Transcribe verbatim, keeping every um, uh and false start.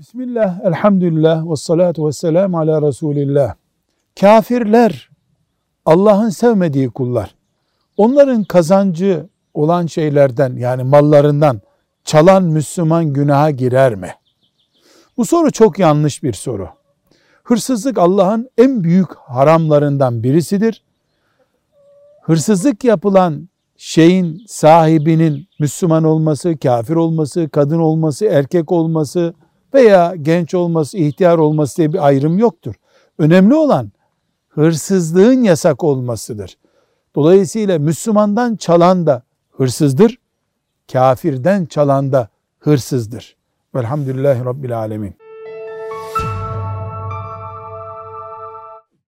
Bismillah, elhamdülillah, ve salatu ve selamu ala Resulillah. Kafirler, Allah'ın sevmediği kullar. Onların kazancı olan şeylerden, yani mallarından çalan Müslüman günaha girer mi? Bu soru çok yanlış bir soru. Hırsızlık Allah'ın en büyük haramlarından birisidir. Hırsızlık yapılan şeyin sahibinin Müslüman olması, kafir olması, kadın olması, erkek olması veya genç olması, ihtiyar olması diye bir ayrım yoktur. Önemli olan hırsızlığın yasak olmasıdır. Dolayısıyla Müslümandan çalan da hırsızdır, kafirden çalan da hırsızdır. Velhamdülillahi Rabbil Alemin.